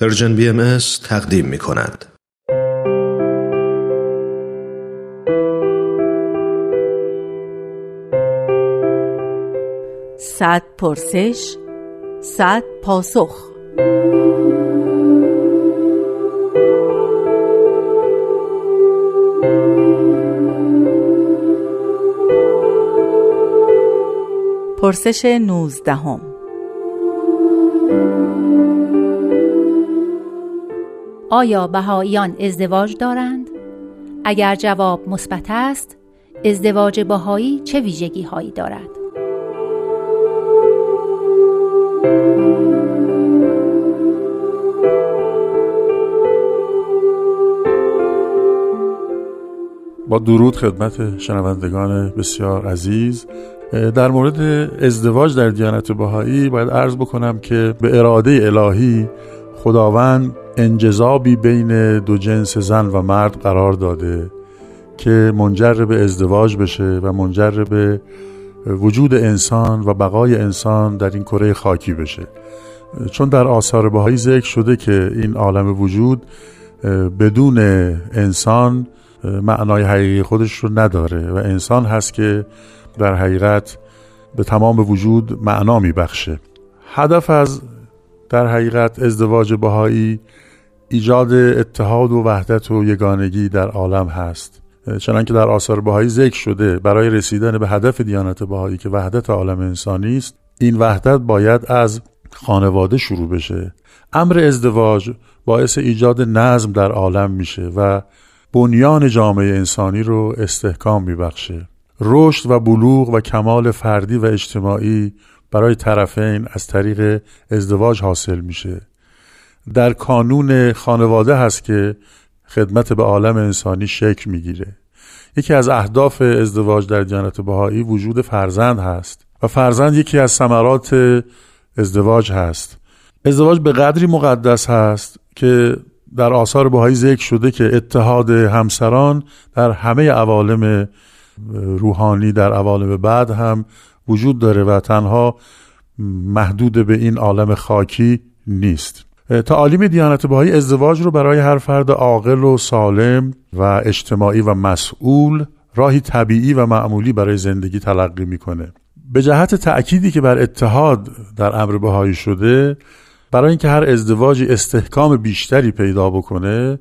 پرژن BMS تقدیم می‌کند. صد پرسش، صد پاسخ. پرسش 19 آیا بهائیان ازدواج دارند؟ اگر جواب مثبت است، ازدواج بهایی چه ویژگی هایی دارد؟ با درود خدمت شنوندگان بسیار عزیز، در مورد ازدواج در دیانت بهایی باید عرض بکنم که به اراده الهی خداوند انجذابی بین دو جنس زن و مرد قرار داده که منجر به ازدواج بشه و منجر به وجود انسان و بقای انسان در این کره خاکی بشه، چون در آثار بهایی ذکر شده که این عالم وجود بدون انسان معنای حقیقی خودش رو نداره و انسان هست که در حقیقت به تمام وجود معنا میبخشه. هدف از در حقیقت ازدواج بهایی ایجاد اتحاد و وحدت و یگانگی در عالم هست، چنانکه در آثار بهایی ذکر شده برای رسیدن به هدف دیانت بهایی که وحدت عالم انسانی است، این وحدت باید از خانواده شروع بشه. امر ازدواج باعث ایجاد نظم در عالم میشه و بنیان جامعه انسانی رو استحکام میبخشه. رشد و بلوغ و کمال فردی و اجتماعی برای طرفین از طریق ازدواج حاصل میشه. در کانون خانواده هست که خدمت به عالم انسانی شکل میگیره. یکی از اهداف ازدواج در دیانت بهایی وجود فرزند هست و فرزند یکی از ثمرات ازدواج هست. ازدواج به قدری مقدس هست که در آثار بهایی ذکر شده که اتحاد همسران در همه عوالم روحانی در عوالم بعد هم وجود داره و تنها محدود به این عالم خاکی نیست. تعالیم دیانت بهایی ازدواج رو برای هر فرد عاقل و سالم و اجتماعی و مسئول راهی طبیعی و معمولی برای زندگی تلقی میکنه. به جهت تأکیدی که بر اتحاد در امر بهایی شده، برای اینکه هر ازدواجی استحکام بیشتری پیدا بکنه،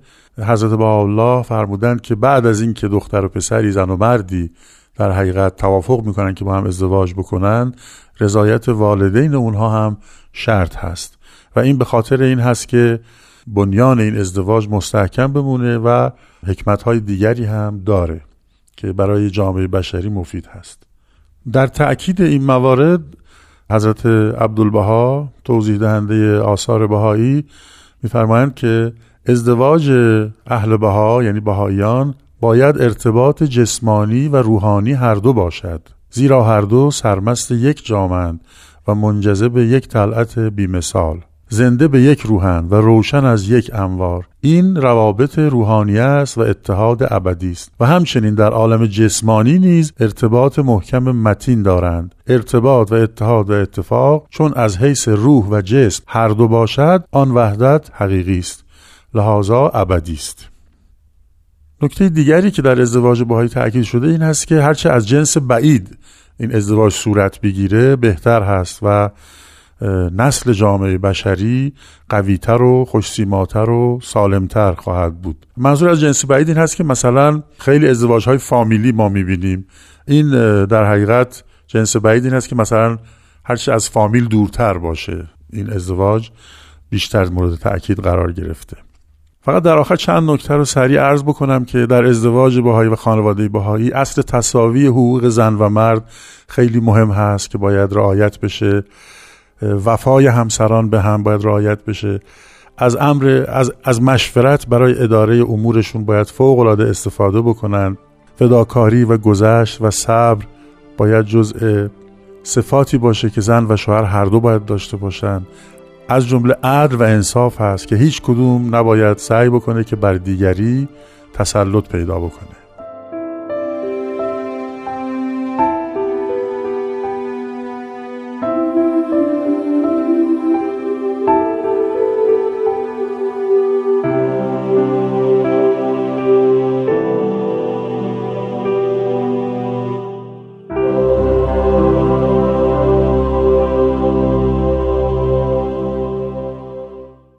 حضرت بهاءالله فرمودند که بعد از این که دختر و پسری، زن و مردی در حقیقت توافق میکنن که با هم ازدواج بکنن، رضایت والدین اونها هم شرط هست و این به خاطر این هست که بنیان این ازدواج مستحکم بمونه و حکمت‌های دیگری هم داره که برای جامعه بشری مفید هست. در تأکید این موارد حضرت عبدالبها توضیح دهنده آثار بهایی میفرمایند که ازدواج اهل بها یعنی بهاییان باید ارتباط جسمانی و روحانی هر دو باشد، زیرا هر دو سرمست یک جامند و منجذب به یک طلعت بیمثال، زنده به یک روحند و روشن از یک انوار. این روابط روحانی است و اتحاد ابدی است. و همچنین در عالم جسمانی نیز ارتباط محکم متین دارند. ارتباط و اتحاد و اتفاق چون از حیث روح و جسم هر دو باشد، آن وحدت حقیقی است، لحاظا ابدی است. نکته دیگری که در ازدواج بهایی تأکید شده این هست که هرچه از جنس بعید این ازدواج صورت بگیره بهتر هست و نسل جامعه بشری قویتر و خوشسیماتر و سالمتر خواهد بود. منظور از جنس بعید این هست که مثلا خیلی ازدواج‌های فامیلی ما می‌بینیم، این در حقیقت جنس بعید این هست که مثلا هرچه از فامیل دورتر باشه این ازدواج بیشتر مورد تأکید قرار گرفته. فقط در آخر چند نکته رو سریع عرض بکنم که در ازدواج بهایی و خانواده بهایی اصل تساوی حقوق زن و مرد خیلی مهم هست که باید رعایت بشه. وفای همسران به هم باید رعایت بشه. از مشورت برای اداره امورشون باید فوق‌العاده استفاده بکنن. فداکاری و گذشت و صبر باید جزء صفاتی باشه که زن و شوهر هر دو باید داشته باشن. از جمله عدل و انصاف هست که هیچ کدوم نباید سعی بکنه که بر دیگری تسلط پیدا بکنه.